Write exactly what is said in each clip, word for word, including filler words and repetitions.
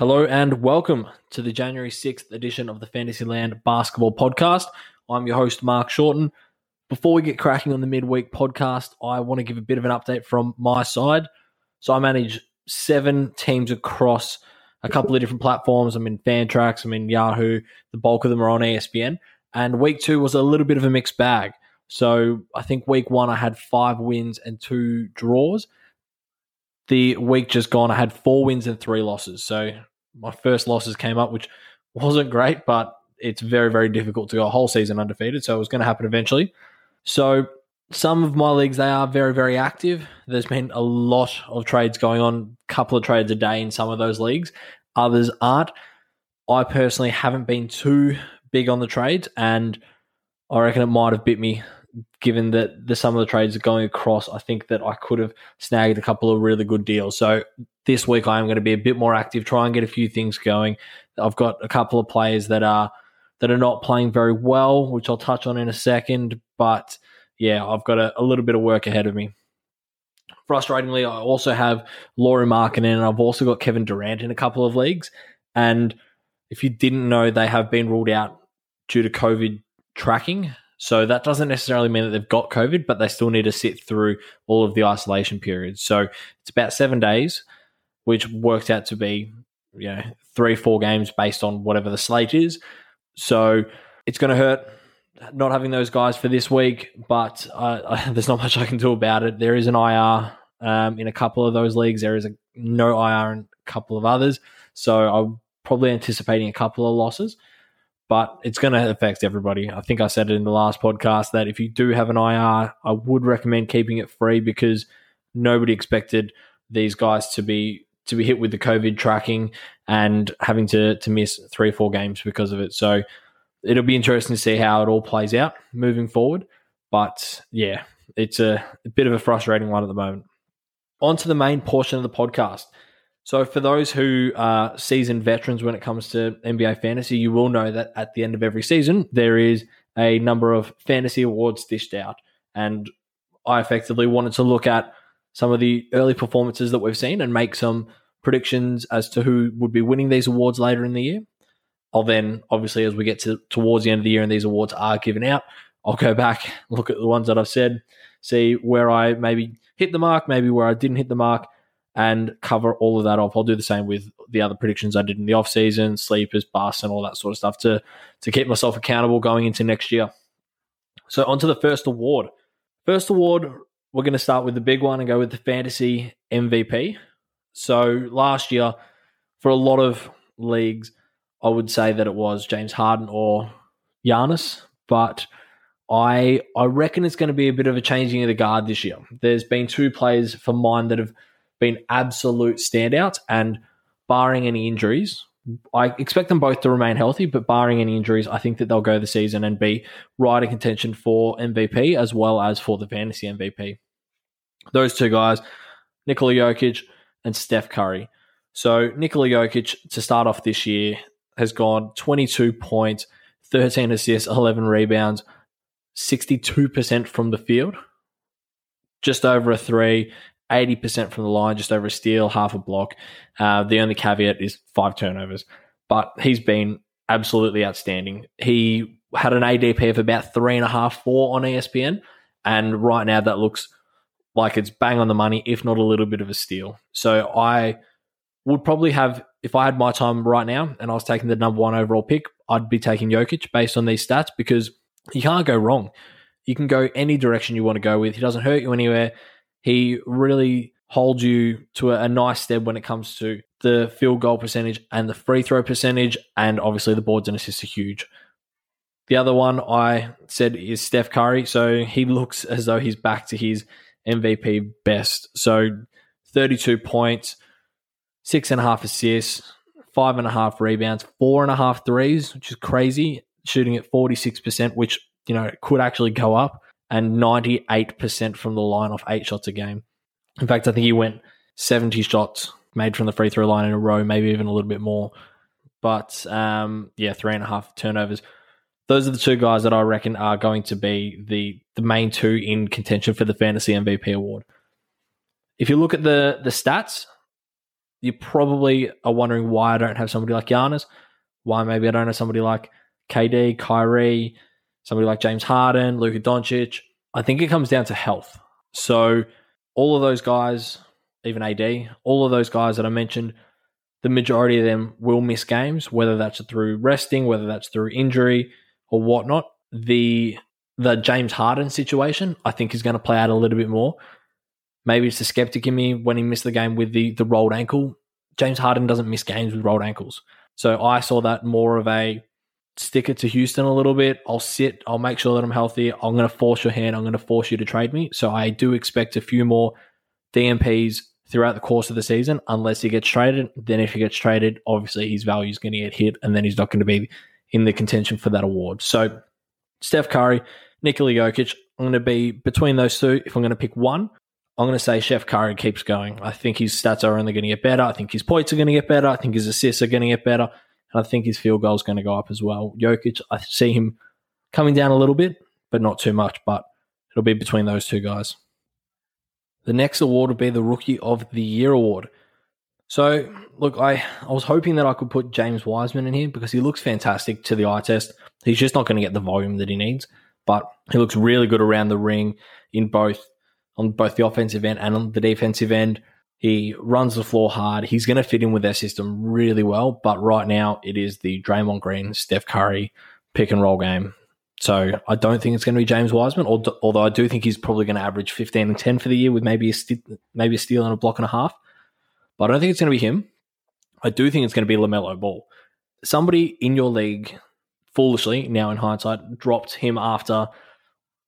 Hello and welcome to the January sixth edition of the Fantasyland Basketball Podcast. I'm your host, Mark Shorten. Before we get cracking on the midweek podcast, I want to give a bit of an update from my side. So I manage seven teams across a couple of different platforms. I'm in Fantrax, I'm in Yahoo. The bulk of them are on E S P N. And week two was a little bit of a mixed bag. So I think week one I had five wins and two draws. The week just gone, I had four wins and three losses. So my first losses came up, which wasn't great, but it's very, very difficult to go a whole season undefeated. So it was going to happen eventually. So some of my leagues, they are very, very active. There's been a lot of trades going on, a couple of trades a day in some of those leagues. Others aren't. I personally haven't been too big on the trades, and I reckon it might have bit me given that the some of the trades are going across. I think that I could have snagged a couple of really good deals. So this week I am going to be a bit more active, try and get a few things going. I've got a couple of players that are that are not playing very well, which I'll touch on in a second, but yeah, I've got a, a little bit of work ahead of me. Frustratingly, I also have Lauri Markkanen, and I've also got Kevin Durant in a couple of leagues. And if you didn't know, they have been ruled out due to COVID tracking. So that doesn't necessarily mean that they've got COVID, but they still need to sit through all of the isolation periods. So it's about seven days, which works out to be, you know, three, four games based on whatever the slate is. So it's going to hurt not having those guys for this week, but uh, I, there's not much I can do about it. There is an I R um, in a couple of those leagues. There is a no I R in a couple of others. So I'm probably anticipating a couple of losses, but it's going to affect everybody. I think I said it in the last podcast that if you do have an I R, I would recommend keeping it free because nobody expected these guys to be to be hit with the COVID tracking and having to, to miss three or four games because of it. So it'll be interesting to see how it all plays out moving forward. But yeah, it's a, a bit of a frustrating one at the moment. On to the main portion of the podcast. So for those who are seasoned veterans when it comes to N B A fantasy, you will know that at the end of every season, there is a number of fantasy awards dished out. And I effectively wanted to look at some of the early performances that we've seen and make some predictions as to who would be winning these awards later in the year. I'll then, obviously, as we get to towards the end of the year and these awards are given out, I'll go back, look at the ones that I've said, see where I maybe hit the mark, maybe where I didn't hit the mark, and cover all of that off. I'll do the same with the other predictions I did in the off-season, sleepers, busts, and all that sort of stuff to, to keep myself accountable going into next year. So on to the first award. First award, we're going to start with the big one and go with the fantasy M V P. So last year, for a lot of leagues, I would say that it was James Harden or Giannis, but I I reckon it's going to be a bit of a changing of the guard this year. There's been two players for mine that have been absolute standouts, and barring any injuries, I expect them both to remain healthy, but barring any injuries, I think that they'll go the season and be right in contention for M V P as well as for the fantasy M V P. Those two guys, Nikola Jokic and Steph Curry. So Nikola Jokic, to start off this year, has gone twenty-two points, thirteen assists, eleven rebounds, sixty-two percent from the field, just over a three, eighty percent from the line, just over a steal, half a block. Uh, the only caveat is five turnovers, but he's been absolutely outstanding. He had an A D P of about three and a half, four on E S P N, and right now that looks like it's bang on the money, if not a little bit of a steal. So I would probably have, if I had my time right now and I was taking the number one overall pick, I'd be taking Jokic based on these stats because you can't go wrong. You can go any direction you want to go with. He doesn't hurt you anywhere. He really holds you to a, a nice stead when it comes to the field goal percentage and the free throw percentage, and obviously the boards and assists are huge. The other one I said is Steph Curry. So he looks as though he's back to his M V P best. So thirty-two points, six and a half assists, five and a half rebounds, four and a half threes, which is crazy, shooting at forty-six percent, which, you know, could actually go up, and ninety-eight percent from the line off eight shots a game. In fact, I think he went seventy shots made from the free throw line in a row, maybe even a little bit more. But um, yeah, three and a half turnovers. Those are the two guys that I reckon are going to be the, the main two in contention for the Fantasy M V P award. If you look at the the stats, you probably are wondering why I don't have somebody like Giannis, why maybe I don't have somebody like K D, Kyrie, somebody like James Harden, Luka Doncic. I think it comes down to health. So all of those guys, even A D, all of those guys that I mentioned, the majority of them will miss games, whether that's through resting, whether that's through injury or whatnot. The the James Harden situation, I think, is going to play out a little bit more. Maybe it's the skeptic in me when he missed the game with the, the rolled ankle. James Harden doesn't miss games with rolled ankles. So I saw that more of a stick it to Houston a little bit. I'll sit. I'll make sure that I'm healthy. I'm going to force your hand. I'm going to force you to trade me. So I do expect a few more D M Ps throughout the course of the season, unless he gets traded. Then if he gets traded, obviously his value is going to get hit, and then he's not going to be in the contention for that award. So Steph Curry, Nikola Jokic, I'm going to be between those two. If I'm going to pick one, I'm going to say Steph Curry keeps going. I think his stats are only going to get better. I think his points are going to get better. I think his assists are going to get better. And I think his field goal is going to go up as well. Jokic, I see him coming down a little bit, but not too much. But it'll be between those two guys. The next award will be the Rookie of the Year award. So, look, I, I was hoping that I could put James Wiseman in here because he looks fantastic to the eye test. He's just not going to get the volume that he needs, but he looks really good around the ring in both on both the offensive end and on the defensive end. He runs the floor hard. He's going to fit in with their system really well, but right now it is the Draymond Green, Steph Curry pick and roll game. So I don't think it's going to be James Wiseman, although I do think he's probably going to average fifteen and ten for the year with maybe a st- maybe a steal and a block and a half. But I don't think it's going to be him. I do think it's going to be LaMelo Ball. Somebody in your league, foolishly, now in hindsight, dropped him after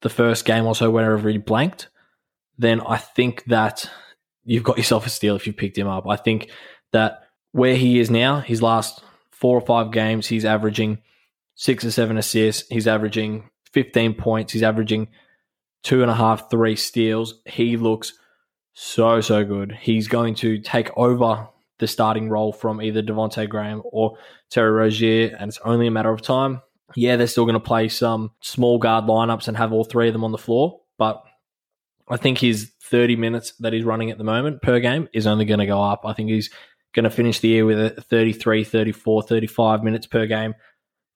the first game or so, whenever he blanked. Then I think that you've got yourself a steal if you picked him up. I think that where he is now, his last four or five games, he's averaging six or seven assists. He's averaging fifteen points. He's averaging two and a half, three steals. He looks so, so good. He's going to take over the starting role from either Devontae Graham or Terry Rozier, and it's only a matter of time. Yeah, they're still going to play some small guard lineups and have all three of them on the floor, but I think his thirty minutes that he's running at the moment per game is only going to go up. I think he's going to finish the year with thirty-three, thirty-four, thirty-five minutes per game.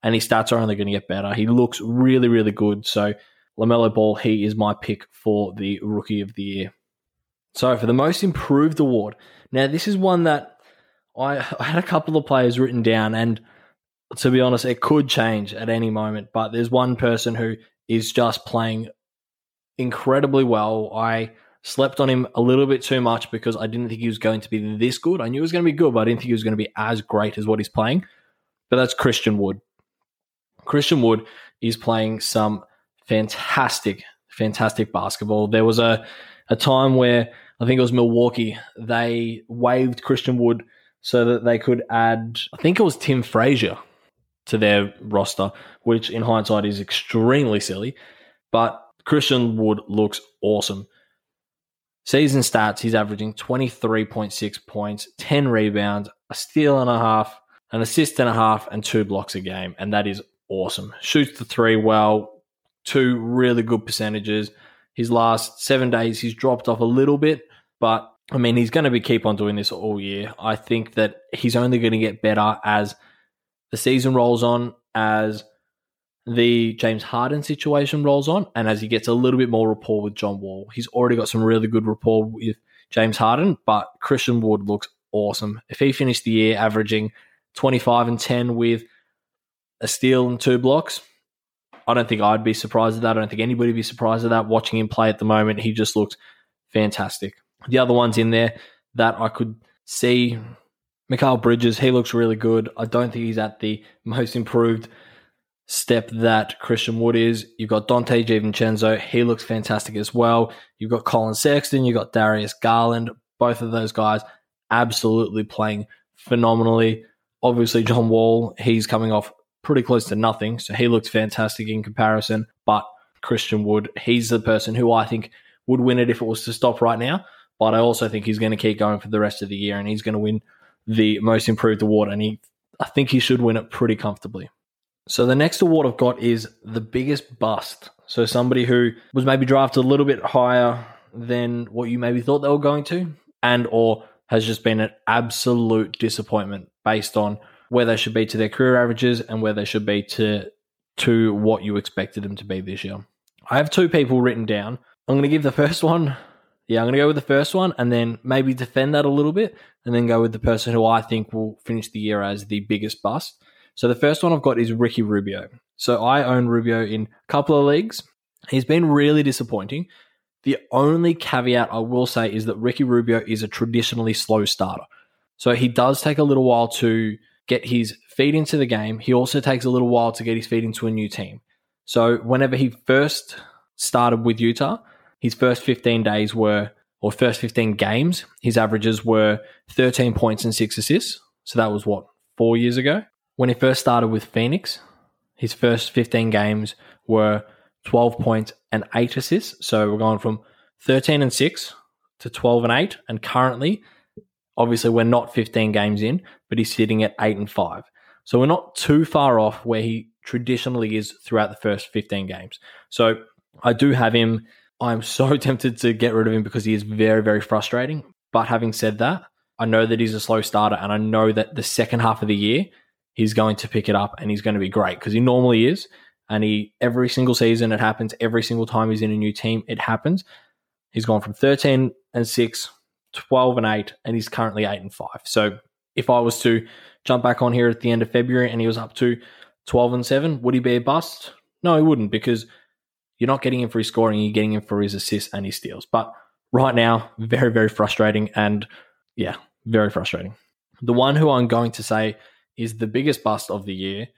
And his stats are only going to get better. He looks really, really good. So LaMelo Ball, he is my pick for the Rookie of the Year. So for the Most Improved award. Now, this is one that I, I had a couple of players written down. And to be honest, it could change at any moment. But there's one person who is just playing incredibly well. I slept on him a little bit too much because I didn't think he was going to be this good. I knew he was going to be good, but I didn't think he was going to be as great as what he's playing. But that's Christian Wood. Christian Wood is playing some fantastic, fantastic basketball. There was a, a time where I think it was Milwaukee. They waived Christian Wood so that they could add, I think it was Tim Frazier to their roster, which in hindsight is extremely silly. But Christian Wood looks awesome. Season stats, he's averaging twenty-three point six points, ten rebounds, a steal and a half, an assist and a half, and two blocks a game. And that is awesome. Shoots the three well, two really good percentages. His last seven days, he's dropped off a little bit, but I mean, he's going to be keep on doing this all year. I think that he's only going to get better as the season rolls on, as the James Harden situation rolls on, and as he gets a little bit more rapport with John Wall. He's already got some really good rapport with James Harden, but Christian Wood looks awesome. If he finished the year averaging twenty-five and ten with a steal and two blocks, I don't think I'd be surprised at that. I don't think anybody would be surprised at that. Watching him play at the moment, he just looks fantastic. The other ones in there that I could see, Mikal Bridges, he looks really good. I don't think he's at the most improved step that Christian Wood is. You've got Dante Givincenzo. He looks fantastic as well. You've got Colin Sexton. You've got Darius Garland. Both of those guys absolutely playing phenomenally. Obviously, John Wall, he's coming off pretty close to nothing, so he looks fantastic in comparison. But Christian Wood, he's the person who I think would win it if it was to stop right now, but I also think he's going to keep going for the rest of the year, and he's going to win the Most Improved award, and he, I think he should win it pretty comfortably. So the next award I've got is the biggest bust. So somebody who was maybe drafted a little bit higher than what you maybe thought they were going to, and or has just been an absolute disappointment based on where they should be to their career averages and where they should be to to what you expected them to be this year. I have two people written down. I'm going to give the first one. Yeah, I'm going to go with the first one and then maybe defend that a little bit and then go with the person who I think will finish the year as the biggest bust. So the first one I've got is Ricky Rubio. So I own Rubio in a couple of leagues. He's been really disappointing. The only caveat I will say is that Ricky Rubio is a traditionally slow starter. So he does take a little while to get his feet into the game. He also takes a little while to get his feet into a new team. So whenever he first started with Utah, his first fifteen days were, or first fifteen games, his averages were thirteen points and six assists. So that was what, four years ago? When he first started with Phoenix, his first fifteen games were twelve points and eight assists. So we're going from thirteen and six to twelve and eight. And currently, obviously we're not fifteen games in, but he's sitting at eight and five. So we're not too far off where he traditionally is throughout the first fifteen games. So I do have him. I'm so tempted to get rid of him because he is very, very frustrating. But having said that, I know that he's a slow starter and I know that the second half of the year, he's going to pick it up and he's going to be great because he normally is. And he every single season it happens. Every single time he's in a new team, it happens. He's gone from thirteen and six, twelve and eight, and he's currently eight and five. So if I was to jump back on here at the end of February and he was up to twelve and seven, would he be a bust? No, he wouldn't because you're not getting him for his scoring. You're getting him for his assists and his steals. But right now, very, very frustrating. And yeah, very frustrating. The one who I'm going to say is the biggest bust of the year,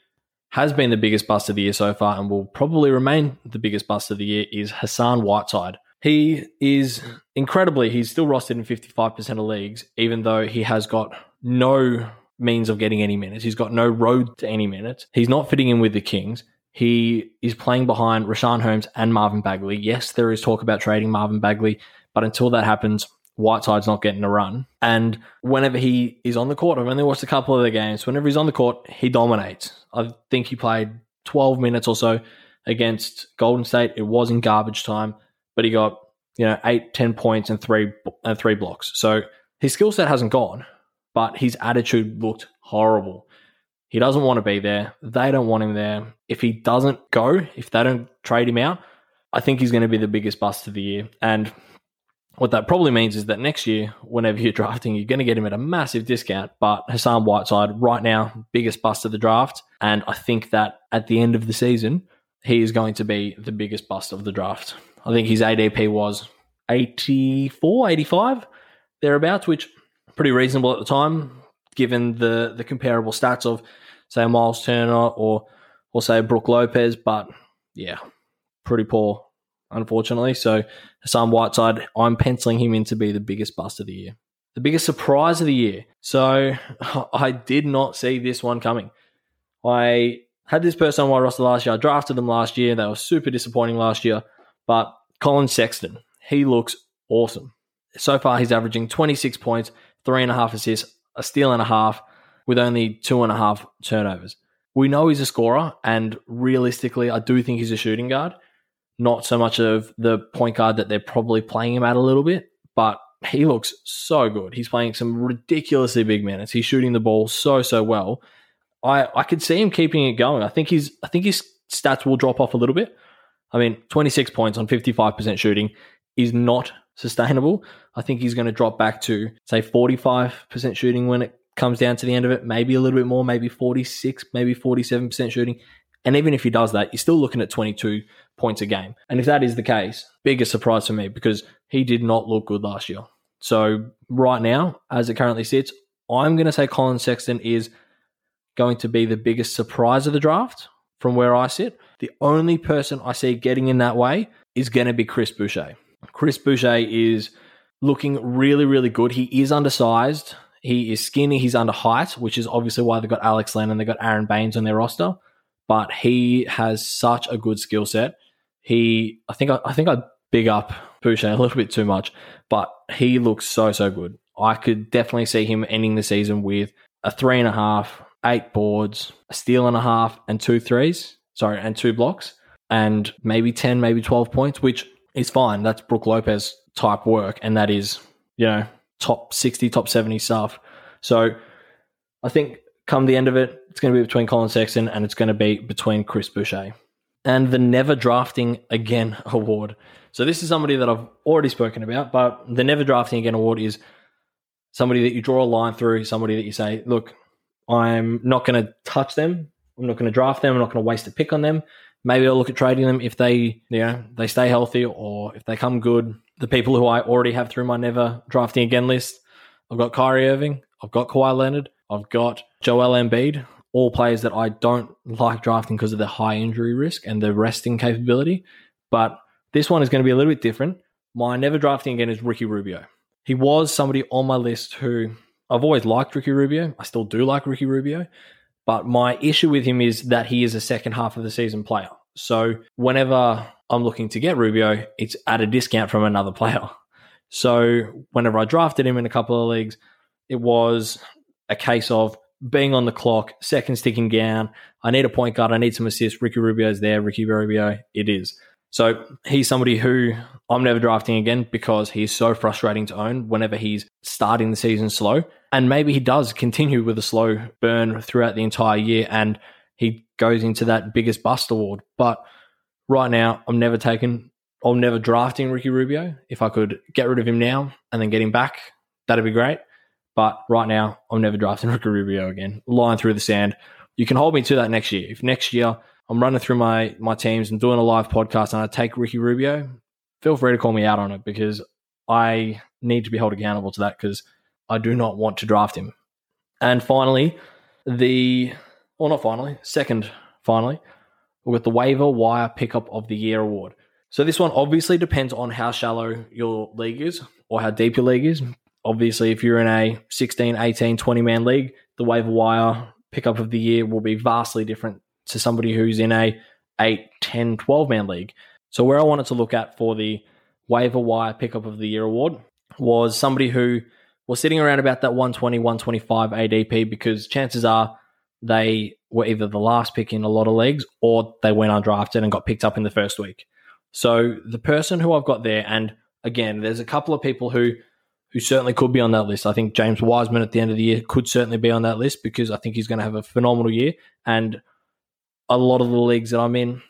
has been the biggest bust of the year so far and will probably remain the biggest bust of the year, is Hassan Whiteside. He is, incredibly, he's still rostered in fifty-five percent of leagues, even though he has got no means of getting any minutes. He's got no road to any minutes. He's not fitting in with the Kings. He is playing behind Rashawn Holmes and Marvin Bagley. Yes, there is talk about trading Marvin Bagley, but until that happens, Whiteside's not getting a run. And whenever he is on the court, I've only watched a couple of the games, whenever he's on the court, he dominates. I think he played twelve minutes or so against Golden State. It was in garbage time, but he got, you know, eight, ten points and three and three blocks. So his skill set hasn't gone, but his attitude looked horrible. He doesn't want to be there. They don't want him there. If he doesn't go, if they don't trade him out, I think he's going to be the biggest bust of the year. And what that probably means is that next year, whenever you're drafting, you're going to get him at a massive discount. But Hassan Whiteside, right now, biggest bust of the draft. And I think that at the end of the season, he is going to be the biggest bust of the draft. I think his A D P was eighty-four, eighty-five, thereabouts, which pretty reasonable at the time, given the, the comparable stats of, say, Miles Turner or, or say, Brook Lopez. But, yeah, pretty poor, unfortunately. So Hassan Whiteside, I'm penciling him in to be the biggest bust of the year. The biggest surprise of the year. So I did not see this one coming. I had this person on my roster last year. I drafted them last year. They were super disappointing last year. But Colin Sexton, he looks awesome. So far, he's averaging twenty-six points, three and a half assists, a steal and a half, with only two and a half turnovers. We know he's a scorer, and realistically, I do think he's a shooting guard. Not so much of the point guard that they're probably playing him at a little bit, but he looks so good. He's playing some ridiculously big minutes. He's shooting the ball so, so well. I, I could see him keeping it going. I think he's, I think his stats will drop off a little bit. I mean, twenty-six points on fifty-five percent shooting is not sustainable. I think he's going to drop back to, say, forty-five percent shooting when it comes down to the end of it, maybe a little bit more, maybe forty-six, maybe forty-seven percent shooting. And even if he does that, you're still looking at twenty-two points a game. And if that is the case, biggest surprise for me because he did not look good last year. So right now, as it currently sits, I'm going to say Colin Sexton is going to be the biggest surprise of the draft from where I sit. The only person I see getting in that way is going to be Chris Boucher. Chris Boucher is looking really, really good. He is undersized. He is skinny. He's under height, which is obviously why they've got Alex Len and they've got Aaron Baines on their roster. But he has such a good skill set. He, I think, I, I think I big up Boucher a little bit too much, but he looks so, so good. I could definitely see him ending the season with a three and a half, eight boards, a steal and a half, and two threes. Sorry, and two blocks, and maybe ten, maybe twelve points, which is fine. That's Brook Lopez type work, and that is, you know, top sixty, top seventy stuff. So I think come the end of it, it's going to be between Colin Sexton and it's going to be between Chris Boucher. And the Never Drafting Again Award. So this is somebody that I've already spoken about, but the Never Drafting Again Award is somebody that you draw a line through, somebody that you say, look, I'm not going to touch them. I'm not going to draft them. I'm not going to waste a pick on them. Maybe I'll look at trading them if they, you know, they stay healthy or if they come good. The people who I already have through my Never Drafting Again list, I've got Kyrie Irving. I've got Kawhi Leonard. I've got Joel Embiid, all players that I don't like drafting because of the high injury risk and the resting capability. But this one is going to be a little bit different. My Never Drafting Again is Ricky Rubio. He was somebody on my list who I've always liked Ricky Rubio. I still do like Ricky Rubio. But my issue with him is that he is a second half of the season player. So whenever I'm looking to get Rubio, it's at a discount from another player. So whenever I drafted him in a couple of leagues, it was a case of being on the clock, seconds ticking down. I need a point guard. I need some assists. Ricky Rubio's there. Ricky Rubio, it is. So he's somebody who I'm never drafting again because he's so frustrating to own whenever he's starting the season slow. And maybe he does continue with a slow burn throughout the entire year and he goes into that biggest bust award. But right now, I'm never taking, I'm never drafting Ricky Rubio. If I could get rid of him now and then get him back, that'd be great. But right now, I'm never drafting Ricky Rubio again. Lying through the sand. You can hold me to that next year. If next year I'm running through my my teams and doing a live podcast and I take Ricky Rubio, feel free to call me out on it because I need to be held accountable to that because I do not want to draft him. And finally, the... Well, not finally. Second, finally, we've got the Waiver Wire Pickup of the Year Award. So this one obviously depends on how shallow your league is or how deep your league is. Obviously, if you're in a sixteen, eighteen, twenty-man league, the waiver wire pickup of the year will be vastly different to somebody who's in a eight, ten, twelve-man league. So where I wanted to look at for the Waiver Wire Pickup of the Year award was somebody who was sitting around about that one twenty, one twenty-five A D P because chances are they were either the last pick in a lot of leagues or they went undrafted and got picked up in the first week. So the person who I've got there, and again, there's a couple of people who... who certainly could be on that list. I think James Wiseman at the end of the year could certainly be on that list because I think he's going to have a phenomenal year. And a lot of the leagues that I'm in,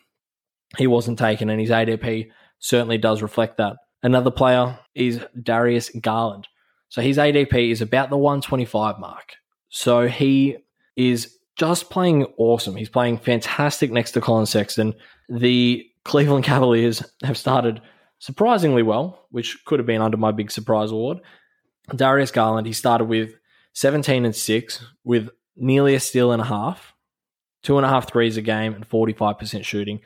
he wasn't taken, and his A D P certainly does reflect that. Another player is Darius Garland. So his A D P is about the one twenty-five mark. So he is just playing awesome. He's playing fantastic next to Colin Sexton. The Cleveland Cavaliers have started surprisingly well, which could have been under my big surprise award. Darius Garland, he started with seventeen and six with nearly a steal and a half, two and a half threes a game and forty-five percent shooting.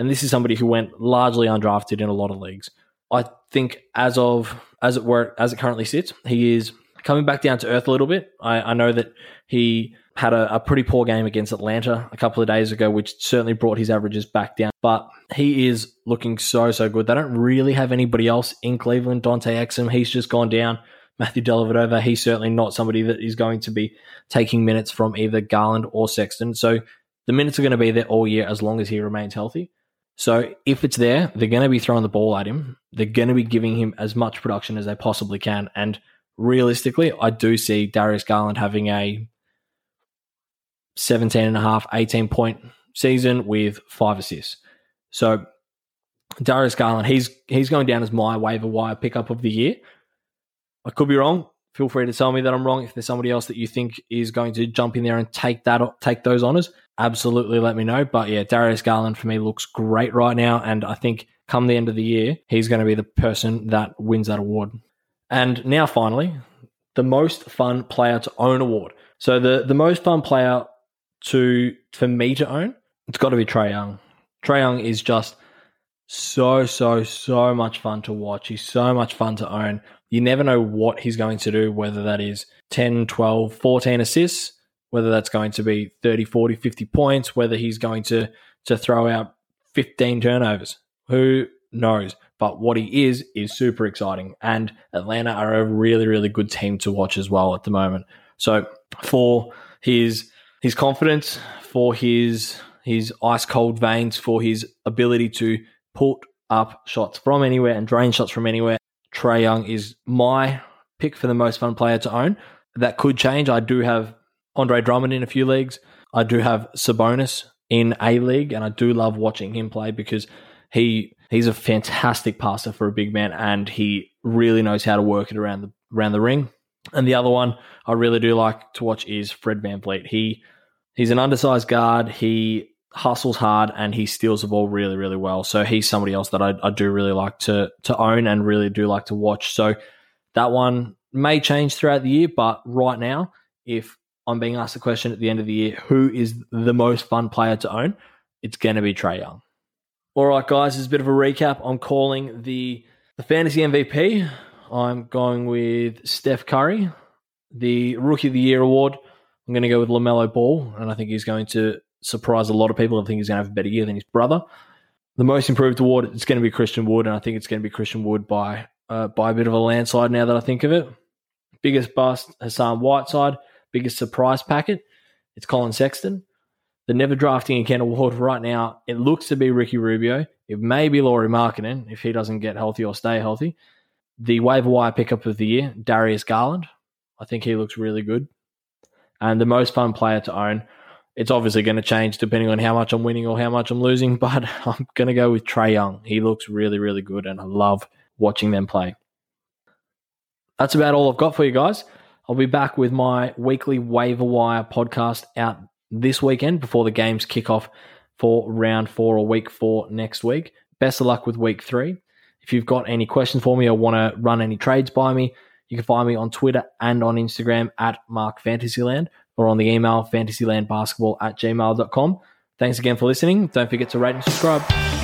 And this is somebody who went largely undrafted in a lot of leagues. I think as of, as it were, as it currently sits, he is coming back down to earth a little bit. I, I know that he had a, a pretty poor game against Atlanta a couple of days ago, which certainly brought his averages back down. But he is looking so, so good. They don't really have anybody else in Cleveland. Dante Exum, he's just gone down. Matthew Dellavedova, he's certainly not somebody that is going to be taking minutes from either Garland or Sexton. So the minutes are going to be there all year as long as he remains healthy. So if it's there, they're going to be throwing the ball at him. They're going to be giving him as much production as they possibly can. And realistically, I do see Darius Garland having a seventeen and a half, eighteen point season with five assists. So Darius Garland, he's he's going down as my waiver wire pickup of the year. I could be wrong. Feel free to tell me that I'm wrong. If there's somebody else that you think is going to jump in there and take that take those honors, absolutely let me know. But yeah, Darius Garland for me looks great right now, and I think come the end of the year, he's going to be the person that wins that award. And now finally, the most fun player to own award. So the the most fun player to for me to own, it's got to be Trae Young. Trae Young is just so, so, so much fun to watch. He's so much fun to own. You never know what he's going to do, whether that is ten, twelve, fourteen assists, whether that's going to be thirty, forty, fifty points, whether he's going to, to throw out fifteen turnovers. Who knows? But what he is is super exciting. And Atlanta are a really, really good team to watch as well at the moment. So for his his confidence, for his... his ice-cold veins, for his ability to put up shots from anywhere and drain shots from anywhere. Trae Young is my pick for the most fun player to own. That could change. I do have Andre Drummond in a few leagues. I do have Sabonis in a league, and I do love watching him play because he he's a fantastic passer for a big man, and he really knows how to work it around the around the ring. And the other one I really do like to watch is Fred VanVleet. He he's an undersized guard. He hustles hard, and he steals the ball really, really well. So he's somebody else that I, I do really like to to own and really do like to watch. So that one may change throughout the year, but right now, if I'm being asked the question at the end of the year, who is the most fun player to own, it's going to be Trae Young. All right, guys, it's a bit of a recap. I'm calling the the fantasy M V P. I'm going with Steph Curry. The Rookie of the Year award, I'm going to go with LaMelo Ball, and I think he's going to surprise a lot of people. I think he's going to have a better year than his brother. The Most Improved award, it's going to be Christian Wood, and I think it's going to be Christian Wood by uh, by a bit of a landslide now that I think of it. Biggest bust, Hassan Whiteside. Biggest surprise packet, it's Colin Sexton. The Never Drafting Again award right now, it looks to be Ricky Rubio. It may be Lauri Markkanen if he doesn't get healthy or stay healthy. The waiver wire pickup of the year, Darius Garland. I think he looks really good. And the most fun player to own, it's obviously going to change depending on how much I'm winning or how much I'm losing, but I'm going to go with Trae Young. He looks really, really good, and I love watching them play. That's about all I've got for you guys. I'll be back with my weekly waiver wire podcast out this weekend before the games kick off for round four or week four next week. Best of luck with week three. If you've got any questions for me or want to run any trades by me, you can find me on Twitter and on Instagram at MarkFantasyland or on the email fantasylandbasketball at gmail dot com. Thanks again for listening. Don't forget to rate and subscribe.